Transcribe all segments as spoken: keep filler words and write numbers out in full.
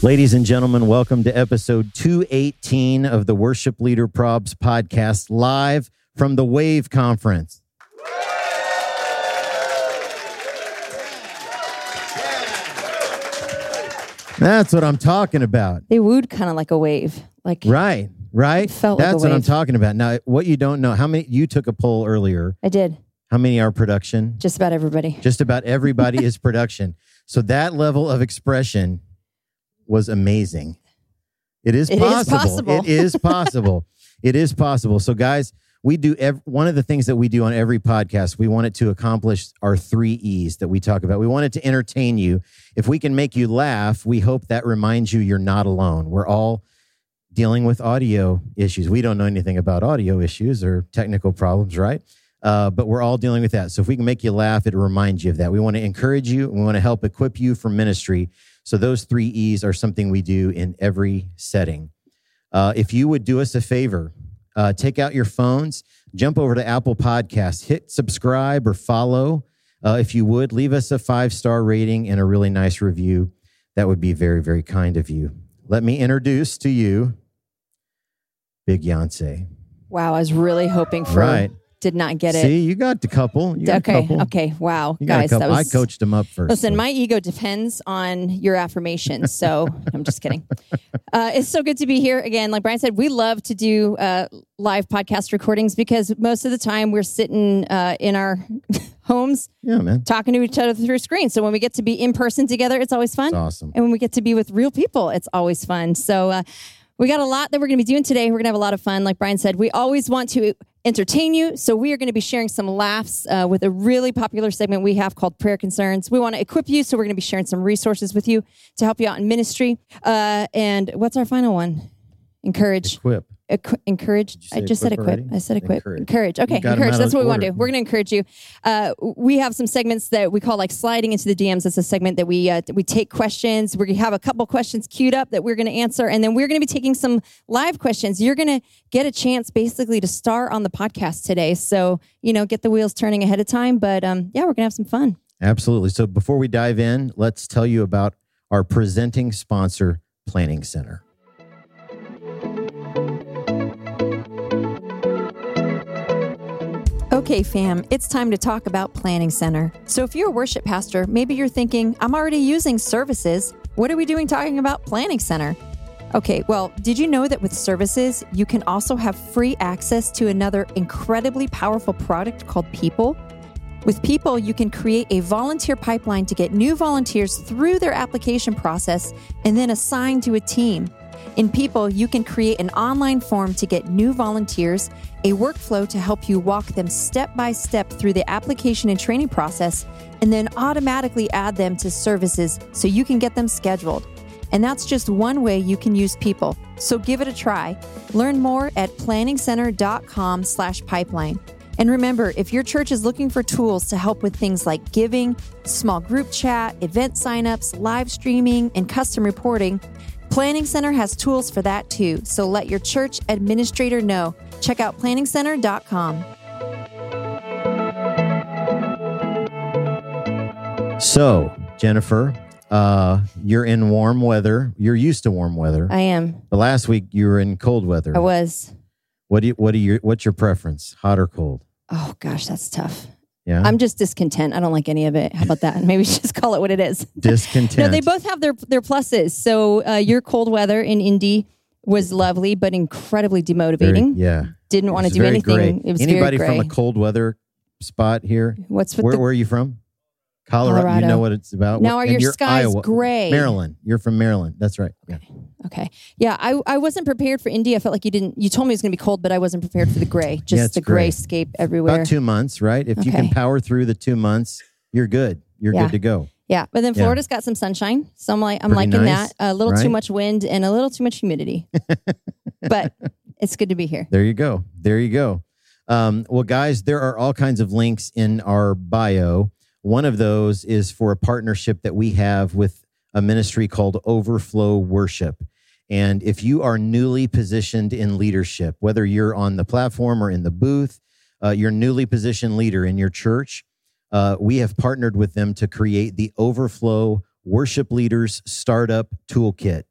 Ladies and gentlemen, welcome to episode two eighteen of the Worship Leader Probs podcast, live from the WAVE Conference. That's what I'm talking about. They wooed kind of like a wave. like Right, right? Felt That's like a wave. What I'm talking about. Now, what you don't know, how many, you took a poll earlier. I did. How many are production? Just about everybody. Just about everybody is production. So that level of expression was amazing. It is it possible. Is possible. It is possible. It is possible. So guys, we do ev- one of the things that we do on every podcast, we want it to accomplish our three E's that we talk about. We want it to entertain you. If we can make you laugh, we hope that reminds you you're not alone. We're all dealing with audio issues. We don't know anything about audio issues or technical problems, right? Uh, but we're all dealing with that. So if we can make you laugh, it'll remind you of that. We want to encourage you, and we want to help equip you for ministry. So those three E's are something we do in every setting. Uh, if you would do us a favor, uh, take out your phones, jump over to Apple Podcasts, hit subscribe or follow. Uh, if you would, leave us a five-star rating and a really nice review. That would be very, very kind of you. Let me introduce to you Big Yancey. Wow, I was really hoping for right. Did not get it. See, you got the couple. You got okay, a couple. Okay, wow. You guys, that was, I coached them up first. Listen, so. My ego depends on your affirmations, so I'm just kidding. Uh, it's so good to be here. Again, like Brian said, we love to do uh, live podcast recordings because most of the time we're sitting uh, in our homes yeah, man. talking to each other through screens. So when we get to be in person together, it's always fun. It's awesome. And when we get to be with real people, it's always fun. So uh, we got a lot that we're going to be doing today. We're going to have a lot of fun. Like Brian said, we always want to entertain you. So we are going to be sharing some laughs uh, with a really popular segment we have called Prayer Concerns. We want to equip you. So we're going to be sharing some resources with you to help you out in ministry. Uh, and what's our final one? Encourage. Equip. Equ- encourage. I just said equip. Already? I said equip. Encourage. encourage. Okay. Encourage. That's what we want to do. We're going to encourage you. Uh, we have some segments that we call like sliding into the D Ms. It's a segment that we, uh, we take questions. We have a couple questions queued up that we're going to answer. And then we're going to be taking some live questions. You're going to get a chance basically to star on the podcast today. So, you know, get the wheels turning ahead of time, but um, yeah, we're going to have some fun. Absolutely. So before we dive in, let's tell you about our presenting sponsor, Planning Center. Okay, fam, it's time to talk about Planning Center. So if you're a worship pastor, maybe you're thinking, I'm already using services. What are we doing talking about Planning Center? Okay, well, did you know that with services, you can also have free access to another incredibly powerful product called People? With People, you can create a volunteer pipeline to get new volunteers through their application process and then assign to a team. In People, you can create an online form to get new volunteers, a workflow to help you walk them step by step through the application and training process, and then automatically add them to services so you can get them scheduled. And that's just one way you can use People. So give it a try. Learn more at planningcenter.com slash pipeline. And remember, if your church is looking for tools to help with things like giving, small group chat, event signups, live streaming, and custom reporting, Planning Center has tools for that too, so let your church administrator know. Check out planning center dot com. So, Jennifer, uh, you're in warm weather. You're used to warm weather. I am. But last week you were in cold weather. I was. What do you, what do you, what's your preference? Hot or cold? Oh gosh, that's tough. Yeah. I'm just discontent. I don't like any of it. How about that? Maybe just call it what it is. Discontent. No, they both have their, their pluses. So uh, your cold weather in Indy was lovely, but incredibly demotivating. Very, yeah. Didn't want to do anything. Gray. It was Anybody very from a cold weather spot here? What's with where, the, where are you from? Colorado. Colorado. You know what it's about. Now what, are your skies Iowa, gray? Maryland. You're from Maryland. That's right. Okay. Yeah. Okay. Yeah, I, I wasn't prepared for India. I felt like you didn't, you told me it was going to be cold, but I wasn't prepared for the gray, just yeah, the gray. grayscape everywhere. About two months, right? If okay. you can power through the two months, you're good. You're yeah. good to go. Yeah. But then Florida's yeah. got some sunshine. So I'm like, I'm Pretty liking nice, that. A little right? too much wind and a little too much humidity, but it's good to be here. There you go. There you go. Um, well, guys, there are all kinds of links in our bio. One of those is for a partnership that we have with a ministry called Overflow Worship. And if you are newly positioned in leadership, whether you're on the platform or in the booth, uh, you're a newly positioned leader in your church, uh, we have partnered with them to create the Overflow Worship Leaders Startup Toolkit.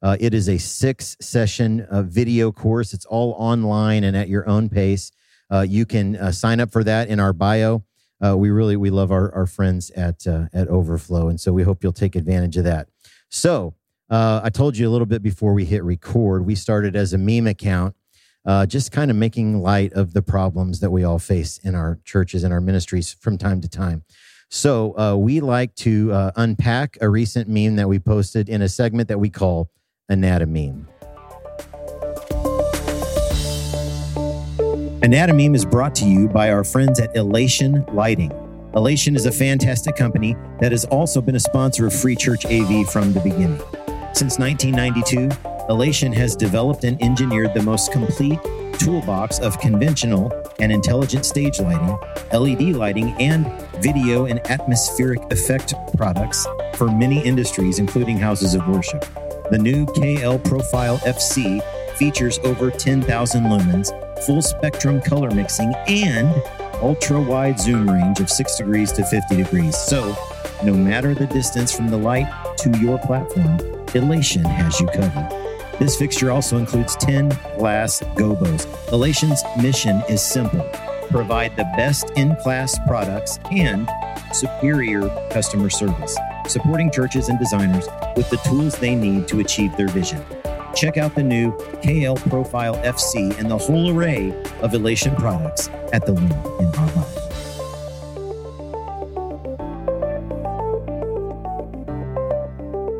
Uh, it is a six-session uh, video course. It's all online and at your own pace. Uh, you can uh, sign up for that in our bio. Uh, we really, we love our, our friends at uh, at Overflow, and so we hope you'll take advantage of that. So uh, I told you a little bit before we hit record, we started as a meme account, uh, just kind of making light of the problems that we all face in our churches and our ministries from time to time. So uh, we like to uh, unpack a recent meme that we posted in a segment that we call Anatomeme. Anatomeme is brought to you by our friends at Elation Lighting. Elation is a fantastic company that has also been a sponsor of Free Church A V from the beginning. Since nineteen ninety-two, Elation has developed and engineered the most complete toolbox of conventional and intelligent stage lighting, L E D lighting, and video and atmospheric effect products for many industries, including houses of worship. The new K L Profile F C features over ten thousand lumens, full spectrum color mixing, and ultra-wide zoom range of six degrees to fifty degrees. So, no matter the distance from the light to your platform, Elation has you covered. This fixture also includes ten glass gobos. Elation's mission is simple: provide the best in-class products and superior customer service, supporting churches and designers with the tools they need to achieve their vision. Check out the new K L Profile F C and the whole array of Elation products at the link in our bio.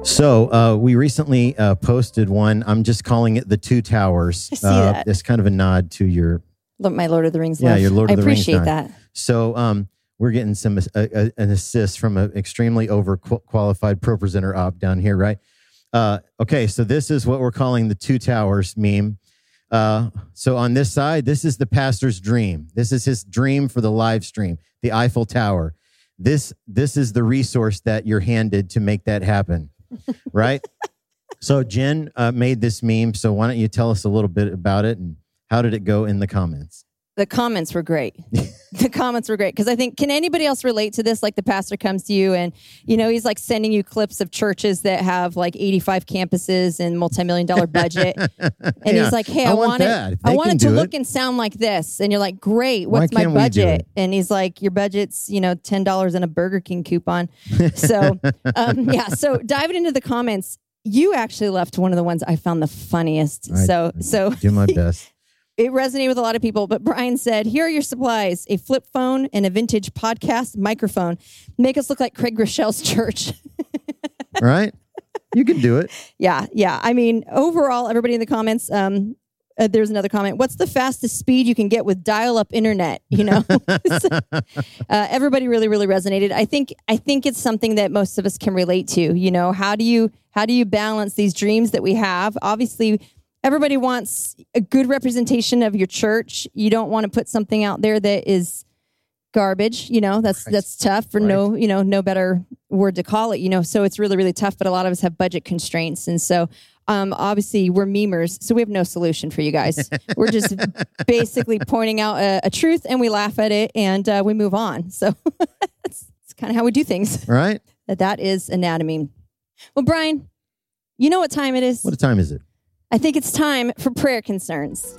So uh, we recently uh, posted one. I'm just calling it the Two Towers. I see uh, that. It's kind of a nod to your... My Lord of the Rings love. Yeah, your Lord of I the Rings I appreciate that. So um, we're getting some uh, uh, an assist from an extremely overqualified ProPresenter op down here, right? Uh, okay, so this is what we're calling the Two Towers meme. Uh, so on this side, this is the pastor's dream. This is his dream for the live stream, the Eiffel Tower. This this is the resource that you're handed to make that happen, right? So Jen uh, made this meme, so why don't you tell us a little bit about it, and how did it go in the comments? The comments were great. The comments were great. Because I think, can anybody else relate to this? Like the pastor comes to you and, you know, he's like sending you clips of churches that have like eighty-five campuses and multi-million dollar budget. And yeah. he's like, hey, I, I want, want it, I want it to look it. and sound like this. And you're like, great, what's my budget? And he's like, your budget's, you know, ten dollars and a Burger King coupon. So um, yeah, so diving into the comments, you actually left one of the ones I found the funniest. I, so I so do my best. It resonated with a lot of people, but Brian said, here are your supplies, a flip phone and a vintage podcast microphone. Make us look like Craig Rochelle's church. Right? You can do it. Yeah, yeah. I mean, overall, everybody in the comments, um, uh, there's another comment, what's the fastest speed you can get with dial-up internet, you know? So, uh, everybody really, really resonated. I think I think it's something that most of us can relate to, you know? How do you, how do you balance these dreams that we have? Obviously, everybody wants a good representation of your church. You don't want to put something out there that is garbage. You know, that's right. that's tough for right. no, you know, no better word to call it, you know, so it's really, really tough. But a lot of us have budget constraints. And so um, obviously we're memers. So we have no solution for you guys. We're just basically pointing out a, a truth and we laugh at it and uh, we move on. So that's, that's kind of how we do things. Right. That is Anatomeme. Well, Brian, you know what time it is? What time is it? I think it's time for Prayer Concerns.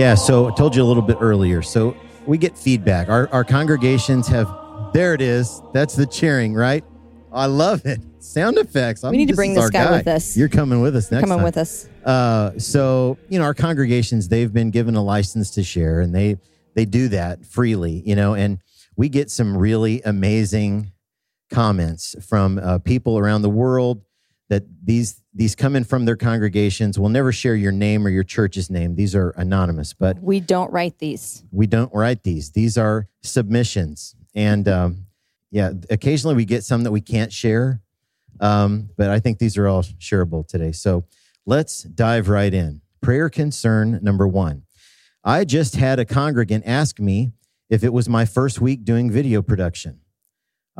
Yeah, so I told you a little bit earlier. So we get feedback. Our our congregations have, there it is. That's the cheering, right? I love it. Sound effects. I'm, we need to bring this guy, guy with us. You're coming with us next time. Come on with us. Uh, so, you know, our congregations, they've been given a license to share, and they they do that freely, you know, and we get some really amazing comments from uh, people around the world that these these come in from their congregations. We'll never share your name or your church's name. These are anonymous, but... We don't write these. We don't write these. These are submissions. And um, yeah, occasionally we get some that we can't share, um, but I think these are all shareable today. So let's dive right in. Prayer concern number one. I just had a congregant ask me if it was my first week doing video production.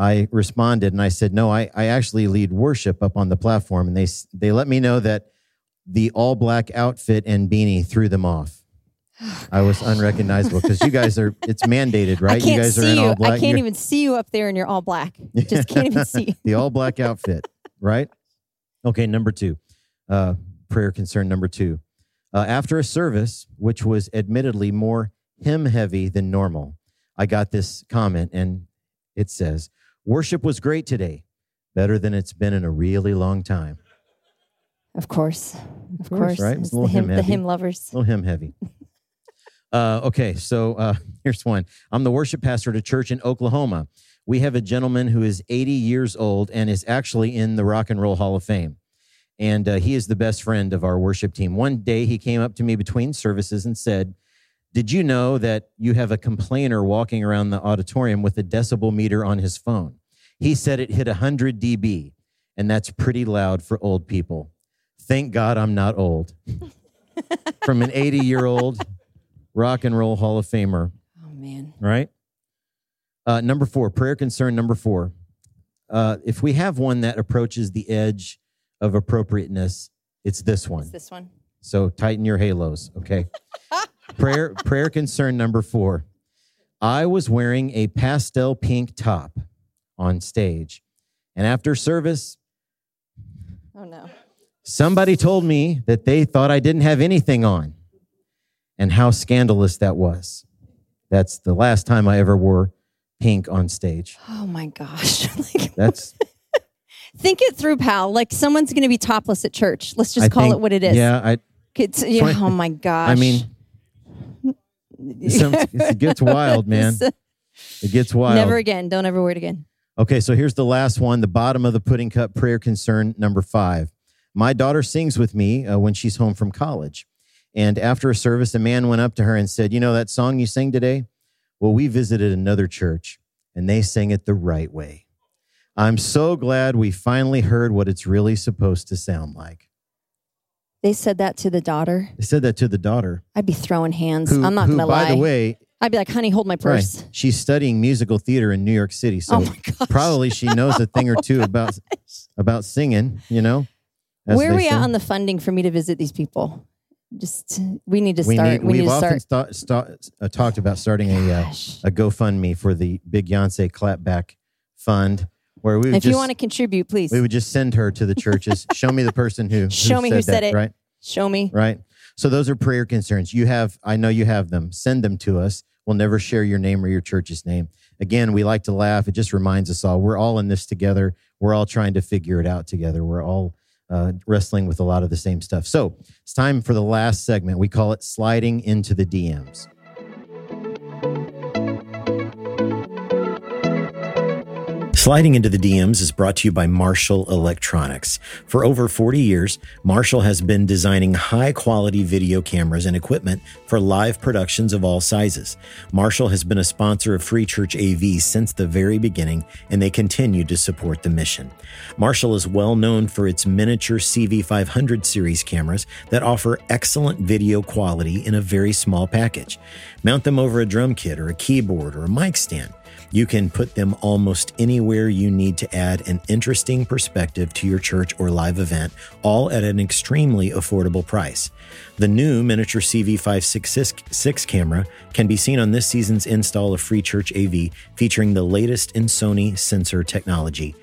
I responded and I said, no, I, I actually lead worship up on the platform. And they they let me know that the all-black outfit and beanie threw them off. Oh, I was unrecognizable because you guys are, it's mandated, right? I can't you guys see are in all black. I can't you're... even see you up there and you're all black. Just can't even see you. The all-black outfit, right? Okay, number two, uh, prayer concern number two. Uh, after a service, which was admittedly more hymn-heavy than normal, I got this comment and it says, worship was great today, better than it's been in a really long time. Of course. Of, of course, course. Right? It's a little the, hymn, hymn the hymn lovers. A little hymn heavy. uh, okay, so uh, here's one. I'm the worship pastor at a church in Oklahoma. We have a gentleman who is eighty years old and is actually in the Rock and Roll Hall of Fame. And uh, he is the best friend of our worship team. One day he came up to me between services and said, did you know that you have a complainer walking around the auditorium with a decibel meter on his phone? He said it hit one hundred decibels, and that's pretty loud for old people. Thank God I'm not old. From an eighty-year-old Rock and Roll Hall of Famer. Oh, man. Right? Uh, number four, prayer concern number four. Uh, if we have one that approaches the edge of appropriateness, it's this one. It's this one. So tighten your halos, okay? Prayer prayer concern number four. I was wearing a pastel pink top on stage. And after service, oh no. Somebody told me that they thought I didn't have anything on and how scandalous that was. That's the last time I ever wore pink on stage. Oh my gosh. Like, that's think it through, pal. Like someone's going to be topless at church. Let's just I call think, it what it is. Yeah, I it's, yeah, twenty, oh my gosh. I mean, it gets wild, man. It gets wild. Never again. Don't ever wear it again. Okay, so here's the last one, the bottom of the pudding cup prayer concern number five. My daughter sings with me uh, when she's home from college. And after a service, a man went up to her and said, you know that song you sing today? Well, we visited another church, and they sing it the right way. I'm so glad we finally heard what it's really supposed to sound like. They said that to the daughter. They said that to the daughter. I'd be throwing hands. Who, I'm not going to lie. By the way, I'd be like, honey, hold my purse. Right. She's studying musical theater in New York City. So oh probably she knows a thing or two oh about about singing, you know? Where are we at on the funding for me to visit these people? Just, we need to we start. Need, we we've need to often start. Sta- sta- uh, talked about starting a, uh, a GoFundMe for the Big Yancey Clapback Fund. Where we if just, you want to contribute, please. We would just send her to the churches. Show me the person who, who Show me said who said that, it. Right? Show me. Right. So those are prayer concerns. You have, I know you have them. Send them to us. We'll never share your name or your church's name. Again, we like to laugh. It just reminds us all. We're all in this together. We're all trying to figure it out together. We're all uh, wrestling with a lot of the same stuff. So it's time for the last segment. We call it Sliding into the D Ms. Sliding into the D Ms is brought to you by Marshall Electronics. For over forty years, Marshall has been designing high-quality video cameras and equipment for live productions of all sizes. Marshall has been a sponsor of Free Church A V since the very beginning, and they continue to support the mission. Marshall is well known for its miniature C V five hundred series cameras that offer excellent video quality in a very small package. Mount them over a drum kit or a keyboard or a mic stand. You can put them almost anywhere you need to add an interesting perspective to your church or live event, all at an extremely affordable price. The new miniature C V five sixty-six camera can be seen on this season's install of Free Church A V, featuring the latest in Sony sensor technology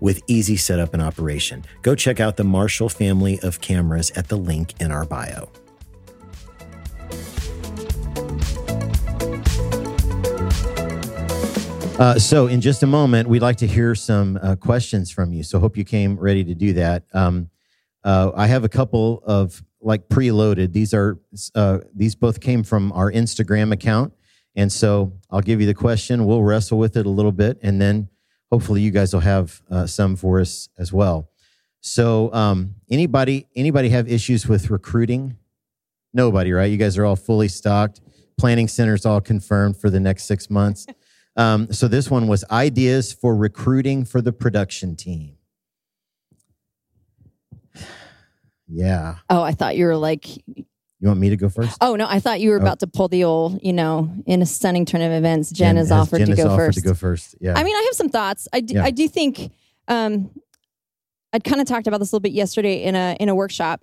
with easy setup and operation. Go check out the Marshall family of cameras at the link in our bio. Uh, so in just a moment, we'd like to hear some uh, questions from you. So hope you came ready to do that. Um, uh, I have a couple of like preloaded. These are uh, these both came from our Instagram account. And so I'll give you the question. We'll wrestle with it a little bit. And then hopefully you guys will have uh, some for us as well. So um, anybody, anybody have issues with recruiting? Nobody, right? You guys are all fully stocked. Planning Center's all confirmed for the next six months. Um, so this one was ideas for recruiting for the production team. Yeah. Oh, I thought you were like... You want me to go first? Oh, no, I thought you were oh. about to pull the old, you know, in a stunning turn of events, Jen, Jen has offered Jen to go offered first. to go first, yeah. I mean, I have some thoughts. I do, yeah. I do think... Um, I'd kind of talked about this a little bit yesterday in a in a workshop.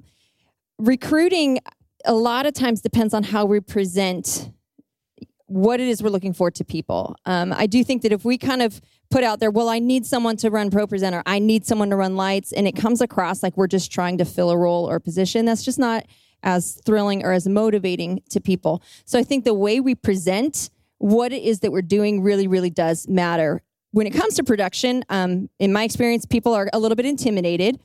Recruiting, a lot of times, depends on how we present what it is we're looking for to people. Um, I do think that if we kind of put out there, well, I need someone to run ProPresenter, I need someone to run lights, and it comes across like we're just trying to fill a role or a position, that's just not as thrilling or as motivating to people. So I think the way we present what it is that we're doing really, really does matter. When it comes to production, um, in my experience, people are a little bit intimidated.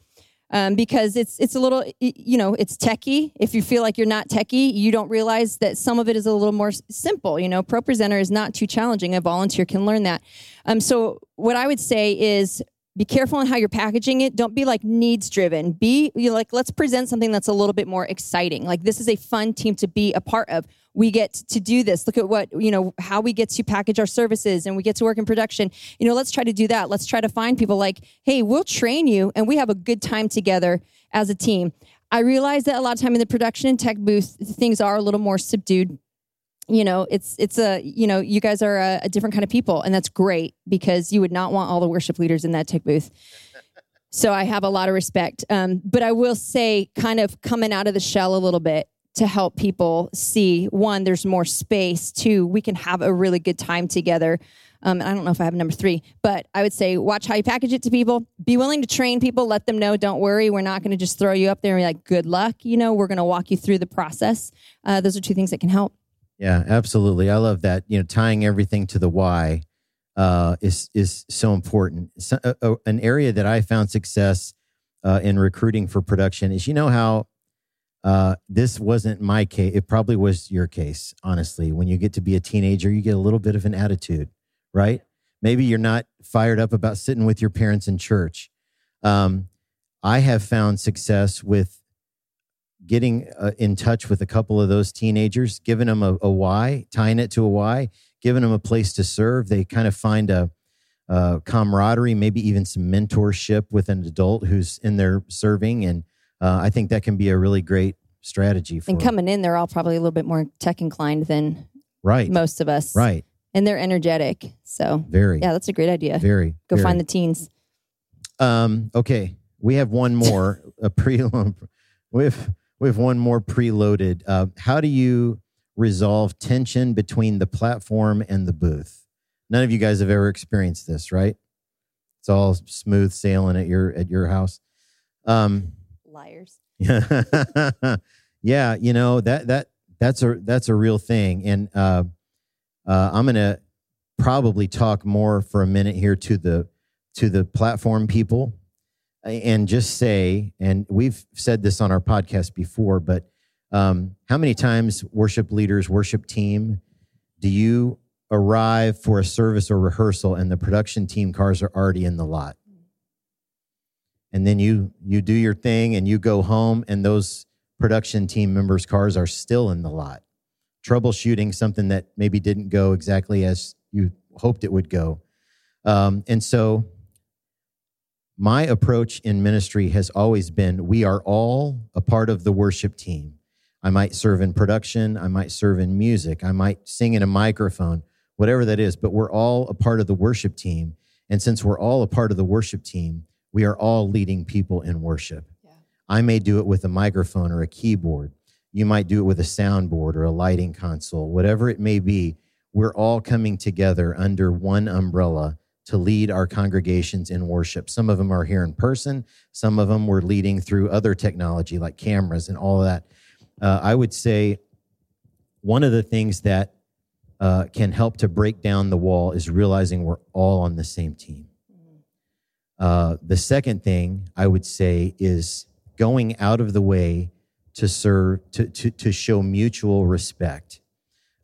Um, because it's it's a little, you know, it's techie. If you feel like you're not techie, you don't realize that some of it is a little more simple. You know, ProPresenter is not too challenging. A volunteer can learn that. Um, so what I would say is be careful on how you're packaging it. Don't be like needs driven. Be you like, let's present something that's a little bit more exciting. Like, this is a fun team to be a part of. We get to do this. Look at what, you know, how we get to package our services, and we get to work in production. You know, let's try to do that. Let's try to find people like, hey, we'll train you and we have a good time together as a team. I realize that a lot of time in the production and tech booth, things are a little more subdued. You know, it's, it's a, you know, you guys are a, a different kind of people, and that's great, because you would not want all the worship leaders in that tech booth. So I have a lot of respect. Um, but I will say, kind of coming out of the shell a little bit, to help people see, one, there's more space. Two, we can have a really good time together. Um, I don't know if I have number three, but I would say watch how you package it to people. Be willing to train people. Let them know, don't worry, we're not going to just throw you up there and be like, good luck. You know, we're going to walk you through the process. Uh, those are two things that can help. Yeah, absolutely. I love that. You know, tying everything to the why uh, is is so important. So, uh, an area that I found success uh, in recruiting for production is, you know how, Uh, this wasn't my case. It probably was your case, honestly. When you get to be a teenager, you get a little bit of an attitude, right? Maybe you're not fired up about sitting with your parents in church. Um, I have found success with getting uh, in touch with a couple of those teenagers, giving them a, a why, tying it to a why, giving them a place to serve. They kind of find a, a camaraderie, maybe even some mentorship with an adult who's in there serving, and Uh, I think that can be a really great strategy for. And coming in, they're all probably a little bit more tech inclined than right. most of us. Right. And they're energetic. So very. Yeah, that's a great idea. Very. Go very. Find the teens. Um, okay. We have one more a pre we have we have one more preloaded. Uh, how do you resolve tension between the platform and the booth? None of you guys have ever experienced this, right? It's all smooth sailing at your at your house. Um Liars. Yeah, yeah. You know that that that's a that's a real thing, and uh, uh, I'm gonna probably talk more for a minute here to the to the platform people, and just say, and we've said this on our podcast before, but um, how many times worship leaders, worship team, do you arrive for a service or rehearsal and the production team cars are already in the lot. And then you you do your thing and you go home and those production team members' cars are still in the lot, troubleshooting something that maybe didn't go exactly as you hoped it would go. Um, and so my approach in ministry has always been, we are all a part of the worship team. I might serve in production. I might serve in music. I might sing in a microphone, whatever that is, but we're all a part of the worship team. And since we're all a part of the worship team, we are all leading people in worship. Yeah. I may do it with a microphone or a keyboard. You might do it with a soundboard or a lighting console, whatever it may be. We're all coming together under one umbrella to lead our congregations in worship. Some of them are here in person. Some of them we're leading through other technology like cameras and all of that. Uh, I would say one of the things that uh, can help to break down the wall is realizing we're all on the same team. Uh, the second thing I would say is going out of the way to serve, to to, to show mutual respect.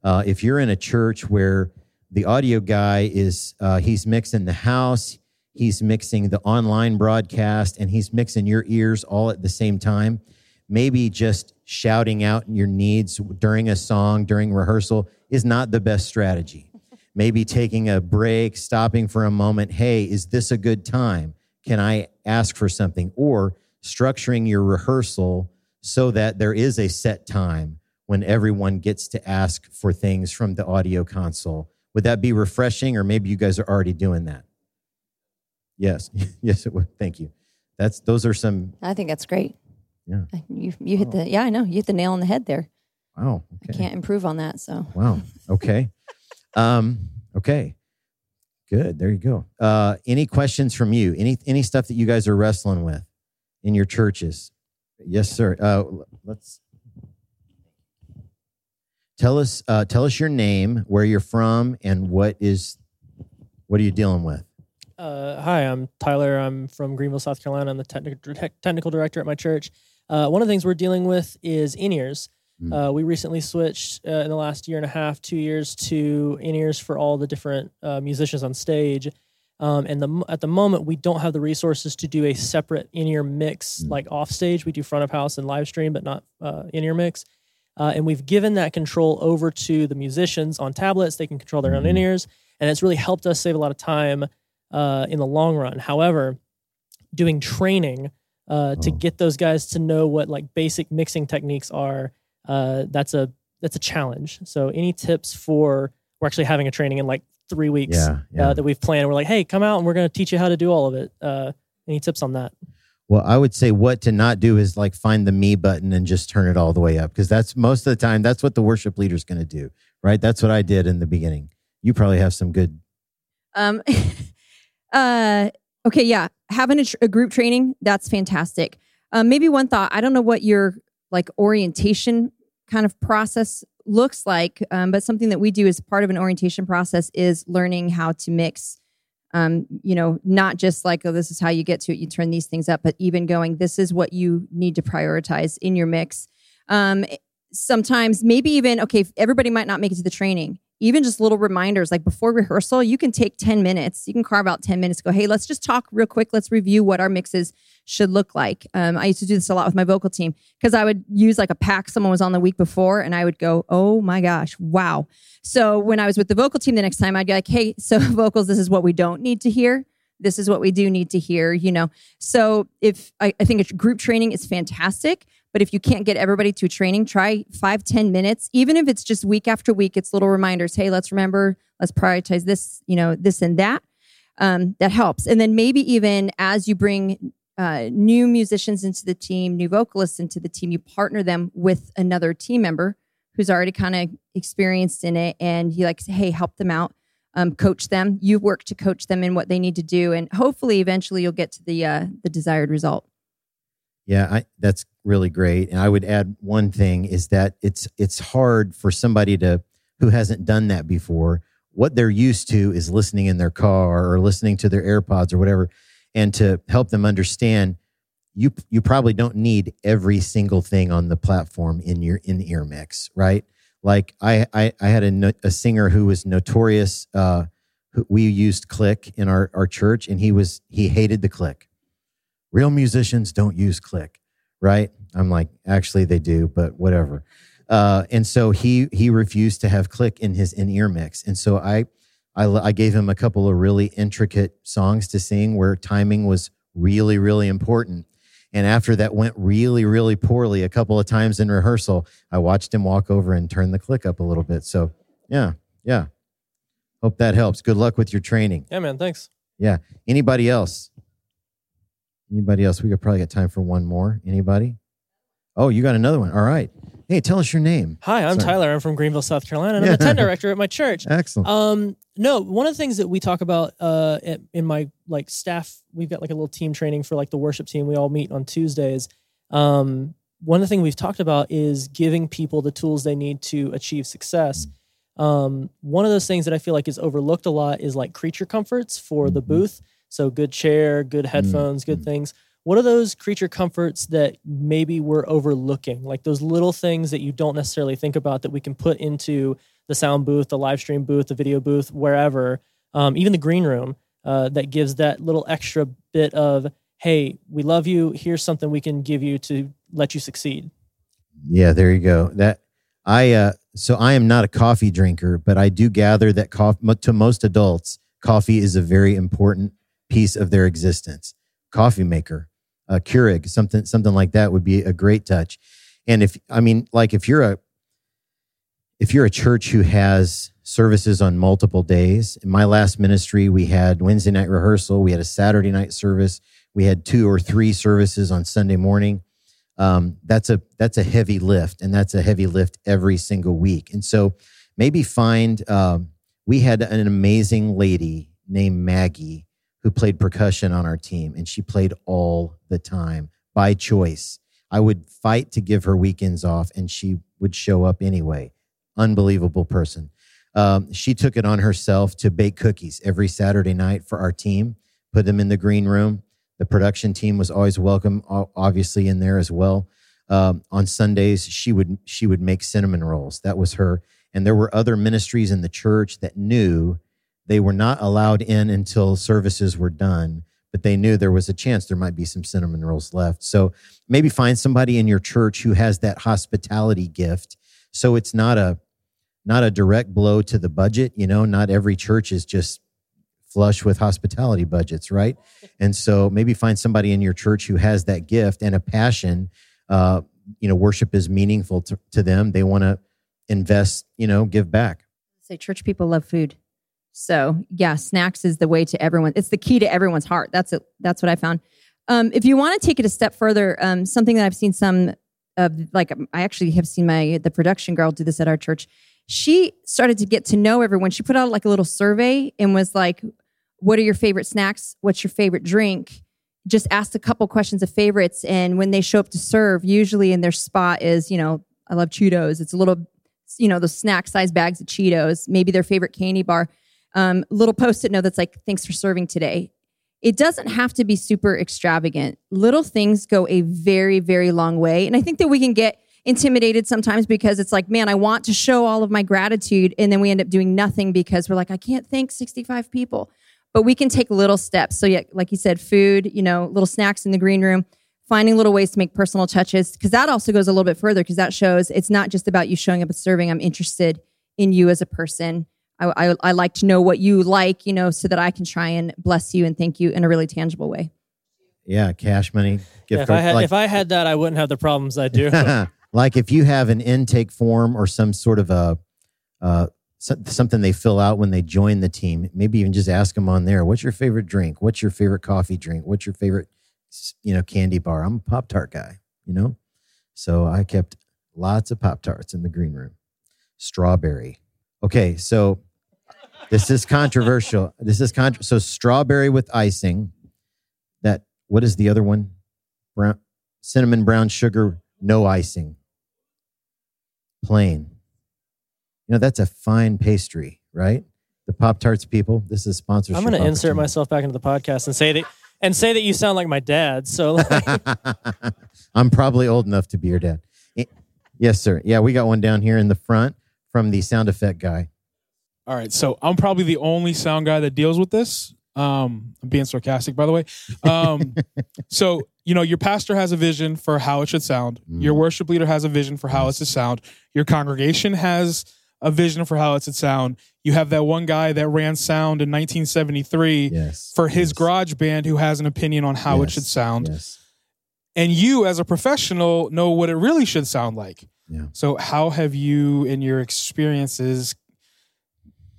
Uh, if you're in a church where the audio guy is, uh, he's mixing the house, he's mixing the online broadcast, and he's mixing your ears all at the same time, maybe just shouting out your needs during a song, during rehearsal is not the best strategy. Maybe taking a break, stopping for a moment. Hey, is this a good time? Can I ask for something? Or structuring your rehearsal so that there is a set time when everyone gets to ask for things from the audio console. Would that be refreshing? Or maybe you guys are already doing that. Yes. Yes, it would. Thank you. That's, those are some. I think that's great. Yeah. You you hit oh. the, yeah, I know. You hit the nail on the head there. Wow. Okay. I can't improve on that, so. Wow. Okay. um, okay. Good. There you go. Uh, any questions from you? Any any stuff that you guys are wrestling with in your churches? Yes, sir. Uh, let's tell us uh, tell us your name, where you're from, and what is what are you dealing with? Uh, hi, I'm Tyler. I'm from Greenville, South Carolina. I'm the technic- technical director at my church. Uh, one of the things we're dealing with is in-ears. Mm. Uh, we recently switched uh, in the last year and a half, two years, to in-ears for all the different uh, musicians on stage. Um, and the, at the moment, we don't have the resources to do a separate in-ear mix, mm. like off stage. We do front of house and live stream, but not uh, in-ear mix. Uh, and we've given that control over to the musicians on tablets. They can control their mm. own in-ears. And it's really helped us save a lot of time uh, in the long run. However, doing training uh, oh. to get those guys to know what like basic mixing techniques are, uh, that's a that's a challenge. So any tips for, we're actually having a training in like three weeks yeah, yeah. Uh, that we've planned. We're like, hey, come out and we're going to teach you how to do all of it. Uh, any tips on that? Well, I would say what to not do is like find the me button and just turn it all the way up, because that's most of the time, that's what the worship leader is going to do, right? That's what I did in the beginning. You probably have some good... Um. Uh, okay. Yeah. Having a, tr- a group training, that's fantastic. Um, maybe one thought, I don't know what your like orientation kind of process looks like. Um, but something that we do as part of an orientation process is learning how to mix, um, you know, not just like, oh, this is how you get to it. You turn these things up, but even going, this is what you need to prioritize in your mix. Um, sometimes maybe even, okay, everybody might not make it to the training. Even just little reminders, like before rehearsal, you can take ten minutes. You can carve out ten minutes, go, hey, let's just talk real quick. Let's review what our mixes should look like. Um, I used to do this a lot with my vocal team because I would use like a pack someone was on the week before and I would go, oh my gosh, wow. So when I was with the vocal team the next time, I'd be like, hey, so vocals, this is what we don't need to hear. This is what we do need to hear, you know. So if I, I think a group training is fantastic, but if you can't get everybody to a training, try five, ten minutes, even if it's just week after week, it's little reminders. Hey, let's remember, let's prioritize this, you know, this and that. Um, that helps. And then maybe even as you bring uh, new musicians into the team, new vocalists into the team, you partner them with another team member who's already kind of experienced in it. And you like, say, hey, help them out. Um, coach them. You work to coach them in what they need to do, and hopefully, eventually, you'll get to the uh, the desired result. Yeah, I, that's really great. And I would add one thing is that it's it's hard for somebody to who hasn't done that before. What they're used to is listening in their car or listening to their AirPods or whatever, and to help them understand, you you probably don't need every single thing on the platform in your in the ear mix, right? Like I, I, I had a, no, a singer who was notorious. Uh, who, we used click in our, our church, and he was he hated the click. Real musicians don't use click, right? I'm like, actually they do, but whatever. Uh, and so he he refused to have click in his in-ear mix. And so I, I I gave him a couple of really intricate songs to sing where timing was really, really important. And after that went really, really poorly a couple of times in rehearsal, I watched him walk over and turn the click up a little bit. So yeah, yeah. Hope that helps. Good luck with your training. Yeah, man. Thanks. Yeah. Anybody else? Anybody else? We could probably get time for one more. Anybody? Oh, you got another one. All right. Hey, tell us your name. Hi, I'm Sorry. Tyler. I'm from Greenville, South Carolina, and yeah. I'm a tent director at my church. Excellent. Um, no, one of the things that we talk about uh, at, in my like staff, we've got like a little team training for like the worship team. We all meet on Tuesdays. Um, one of the things we've talked about is giving people the tools they need to achieve success. Mm-hmm. Um, one of those things that I feel like is overlooked a lot is like creature comforts for mm-hmm. the booth. So good chair, good headphones, mm-hmm. good things. What are those creature comforts that maybe we're overlooking? Like those little things that you don't necessarily think about that we can put into the sound booth, the live stream booth, the video booth, wherever, um, even the green room uh, that gives that little extra bit of, hey, we love you. Here's something we can give you to let you succeed. Yeah, there you go. That I uh, so I am not a coffee drinker, but I do gather that coffee, to most adults, coffee is a very important piece of their existence. Coffee maker. A Keurig, something, something like that would be a great touch. And if, I mean, like if you're a, if you're a church who has services on multiple days, in my last ministry, we had Wednesday night rehearsal. We had a Saturday night service. We had two or three services on Sunday morning. Um, that's a, that's a heavy lift, and that's a heavy lift every single week. And so maybe find, um, we had an amazing lady named Maggie who played percussion on our team, and she played all the time by choice. I would fight to give her weekends off, and she would show up anyway. Unbelievable person. Um, she took it on herself to bake cookies every Saturday night for our team, put them in the green room. The production team was always welcome, obviously, in there as well. Um, on Sundays, she would she would make cinnamon rolls. That was her. And there were other ministries in the church that knew they were not allowed in until services were done, but they knew there was a chance there might be some cinnamon rolls left. So maybe find somebody in your church who has that hospitality gift. So it's not a not a direct blow to the budget. You know, not every church is just flush with hospitality budgets, right? And so maybe find somebody in your church who has that gift and a passion. Uh, you know, worship is meaningful to, to them. They want to invest, you know, give back. Say church people love food. So yeah, snacks is the way to everyone. It's the key to everyone's heart. That's it. That's what I found. Um, if you want to take it a step further, um, something that I've seen some of, like I actually have seen my the production girl do this at our church. She started to get to know everyone. She put out like a little survey and was like, "What are your favorite snacks? What's your favorite drink?" Just asked a couple questions of favorites, and when they show up to serve, usually in their spot is, you know, I love Cheetos. It's a little, you know, those snack size bags of Cheetos. Maybe their favorite candy bar. Um, little post-it note that's like, thanks for serving today. It doesn't have to be super extravagant. Little things go a very, very long way. And I think that we can get intimidated sometimes because it's like, man, I want to show all of my gratitude. And then we end up doing nothing because we're like, I can't thank sixty-five people. But we can take little steps. So yeah, like you said, food, you know, little snacks in the green room, finding little ways to make personal touches. Because that also goes a little bit further, because that shows it's not just about you showing up and serving. I'm interested in you as a person. I, I, I like to know what you like, you know, so that I can try and bless you and thank you in a really tangible way. Yeah, cash money. Gift yeah, if, card, I had, like, if I had that, I wouldn't have the problems I do. Like if you have an intake form or some sort of a uh, something they fill out when they join the team, maybe even just ask them on there, what's your favorite drink? What's your favorite coffee drink? What's your favorite, you know, candy bar? I'm a Pop-Tart guy, you know? So I kept lots of Pop-Tarts in the green room. Strawberry. Okay, so... This is controversial. This is con- so strawberry with icing. That what is the other one? Brown, cinnamon brown sugar, no icing. Plain. You know, that's a fine pastry, right? The Pop-Tarts people. This is sponsorship. I'm going to insert myself back into the podcast and say that and say that you sound like my dad. So like. I'm probably old enough to be your dad. Yes, sir. Yeah, we got one down here in the front. from the sound effect guy. All right, so I'm probably the only sound guy that deals with this. Um, I'm being sarcastic, by the way. Um, so, you know, your pastor has a vision for how it should sound. Mm. Your worship leader has a vision for how yes. it should sound. Your congregation has a vision for how it should sound. You have that one guy that ran sound in nineteen seventy-three yes. for his yes. garage band who has an opinion on how yes. it should sound. Yes. And you, as a professional, know what it really should sound like. Yeah. So how have you, in your experiences,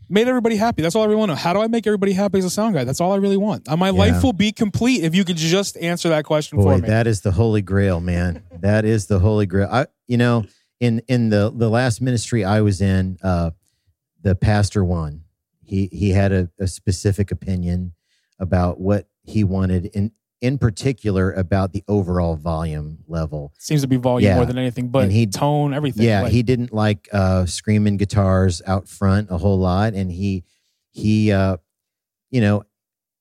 made everybody happy? That's all I really want to know. How do I make everybody happy as a sound guy? That's all I really want. My yeah. life will be complete if you could just answer that question Boy, for me. That is the holy grail, man. That is the holy grail. I, you know, in in the the last ministry I was in, uh, the pastor won. He he had a, a specific opinion about what he wanted, in in particular about the overall volume level. Seems to be volume yeah. more than anything, but he, tone, everything. Yeah, like, he didn't like uh, screaming guitars out front a whole lot, and he he uh, you know,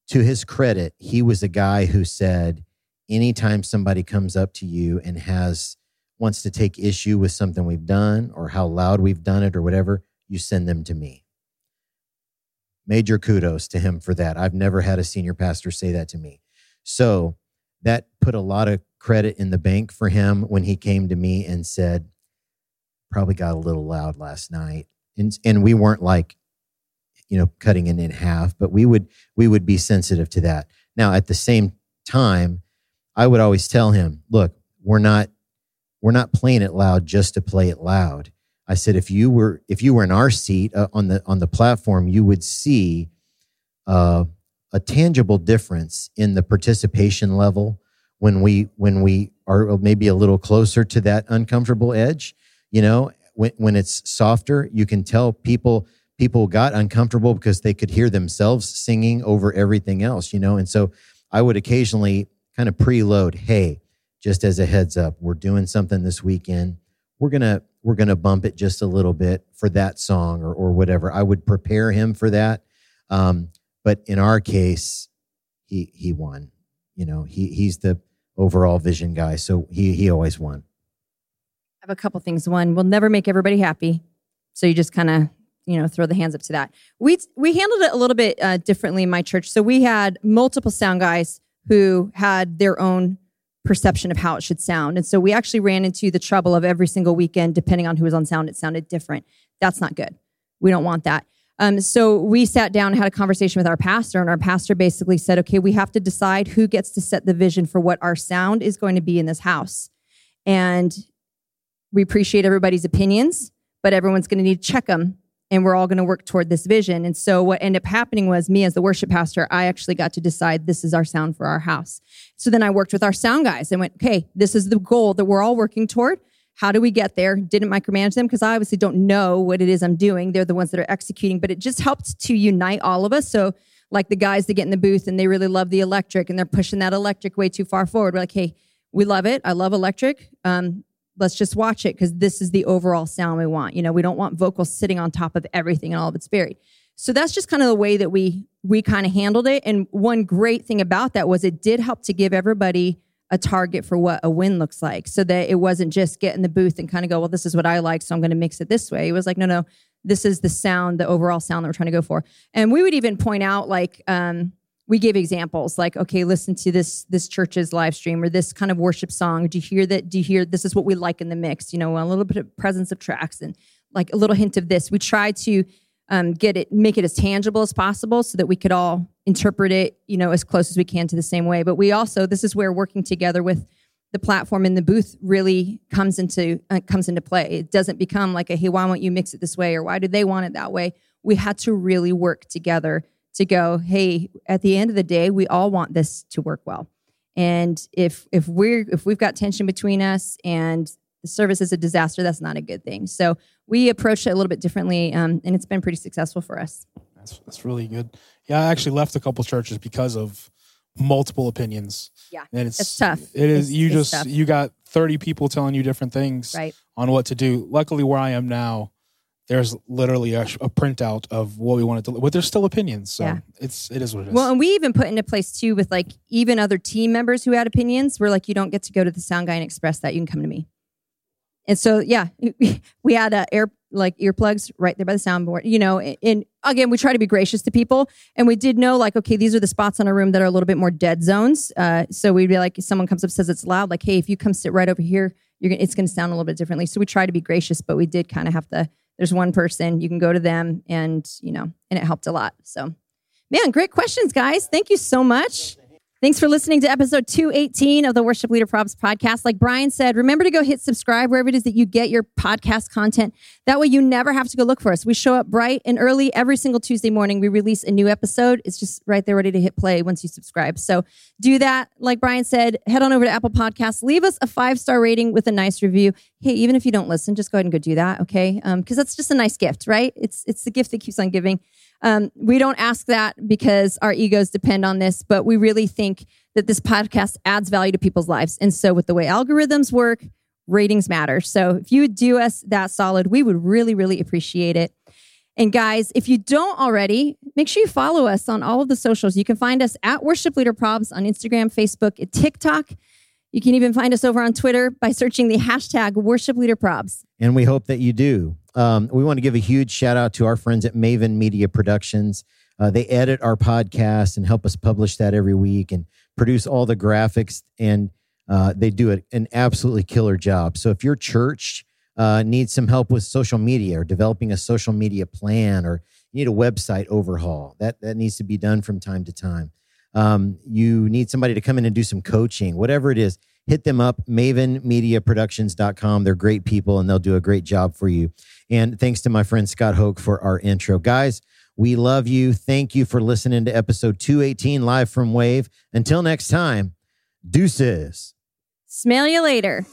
to his credit, he was a guy who said, anytime somebody comes up to you and has wants to take issue with something we've done or how loud we've done it or whatever, you send them to me. Major kudos to him for that. I've never had a senior pastor say that to me. So that put a lot of credit in the bank for him when he came to me and said, probably got a little loud last night. And and we weren't like, you know, cutting it in half, but we would we would be sensitive to that. Now, at the same time, I would always tell him, look, we're not we're not playing it loud just to play it loud. I said, if you were if you were in our seat uh, on the on the platform, you would see uh, a tangible difference in the participation level when we when we are maybe a little closer to that uncomfortable edge. You know, when when it's softer, you can tell people people got uncomfortable because they could hear themselves singing over everything else, you know. And so I would occasionally kind of preload, hey, just as a heads up, we're doing something this weekend. We're gonna we're gonna bump it just a little bit for that song or or whatever. I would prepare him for that. Um, But in our case, he he won. You know, he he's the overall vision guy, so he he always won. I have a couple things. One, we'll never make everybody happy, so you just kind of, you know, throw the hands up to that. We we handled it a little bit uh, differently in my church. So we had multiple sound guys who had their own perception of how it should sound, and so we actually ran into the trouble of every single weekend, depending on who was on sound, it sounded different. That's not good. We don't want that. Um, so we sat down and had a conversation with our pastor, and our pastor basically said, okay, we have to decide who gets to set the vision for what our sound is going to be in this house. And we appreciate everybody's opinions, but everyone's going to need to check them, and we're all going to work toward this vision. And so what ended up happening was, me as the worship pastor, I actually got to decide this is our sound for our house. So then I worked with our sound guys and went, okay, this is the goal that we're all working toward. How do we get there? Didn't micromanage them because I obviously don't know what it is I'm doing. They're the ones that are executing, but it just helped to unite all of us. So like the guys that get in the booth and they really love the electric and they're pushing that electric way too far forward. We're like, hey, we love it. I love electric. Um, let's just watch it because this is the overall sound we want. You know, we don't want vocals sitting on top of everything and all of its buried. So that's just kind of the way that we we kind of handled it. And one great thing about that was it did help to give everybody a target for what a win looks like, so that it wasn't just get in the booth and kind of go, well, this is what I like, so I'm going to mix it this way. It was like, no, no, this is the sound, the overall sound that we're trying to go for. And we would even point out, like, um, we gave examples like, okay, listen to this, this church's live stream or this kind of worship song. Do you hear that? Do you hear, this is what we like in the mix, you know, a little bit of presence of tracks and like a little hint of this. We try to um, get it, make it as tangible as possible so that we could all interpret it, you know, as close as we can to the same way. But we also, this is where working together with the platform and the booth really comes into uh, comes into play. It doesn't become like a, hey, why won't you mix it this way? Or why do they want it that way? We had to really work together to go, hey, at the end of the day, we all want this to work well. And if if we're if we've got tension between us and the service is a disaster, that's not a good thing. So we approached it a little bit differently, um, and it's been pretty successful for us. That's, that's really good. Yeah, I actually left a couple churches because of multiple opinions. Yeah, and it's, it's tough. It is. It's, you it's just tough. You got thirty people telling you different things right. on what to do. Luckily, where I am now, there's literally a, a printout of what we wanted to, but there's still opinions. So yeah. it's it is what it is. Well, and we even put into place too with like even other team members who had opinions. We're like, you don't get to go to the sound guy and express that. You can come to me. And so, yeah, we had a air like earplugs right there by the soundboard, you know, and, and again, we try to be gracious to people. And we did know, like, okay, these are the spots in our room that are a little bit more dead zones. Uh, so we'd be like, if someone comes up, says it's loud, like, hey, if you come sit right over here, you're gonna, it's going to sound a little bit differently. So we try to be gracious, but we did kind of have to, there's one person, you can go to them and, you know, and it helped a lot. So, man, great questions, guys. Thank you so much. Thanks for listening to episode two eighteen of the Worship Leader Props podcast. Like Brian said, remember to go hit subscribe wherever it is that you get your podcast content. That way you never have to go look for us. We show up bright and early every single Tuesday morning. We release a new episode. It's just right there ready to hit play once you subscribe. So do that. Like Brian said, head on over to Apple Podcasts. Leave us a five-star rating with a nice review. Hey, even if you don't listen, just go ahead and go do that, okay? Um, because that's just a nice gift, right? It's, it's the gift that keeps on giving. Um, we don't ask that because our egos depend on this, but we really think that this podcast adds value to people's lives. And so with the way algorithms work, ratings matter. So if you would do us that solid, we would really, really appreciate it. And guys, if you don't already, make sure you follow us on all of the socials. You can find us at Worship Leader Probs on Instagram, Facebook, and TikTok. You can even find us over on Twitter by searching the hashtag Worship Leader Probs. And we hope that you do. Um, we want to give a huge shout out to our friends at Maven Media Productions. Uh, they edit our podcast and help us publish that every week and produce all the graphics. And uh, they do an absolutely killer job. So if your church uh, needs some help with social media or developing a social media plan, or you need a website overhaul, that, that needs to be done from time to time. Um, you need somebody to come in and do some coaching, whatever it is, hit them up, maven media productions dot com. They're great people and they'll do a great job for you. And thanks to my friend Scott Hoke for our intro. Guys, we love you. Thank you for listening to episode two eighteen live from WAVE. Until next time, deuces. Smell you later.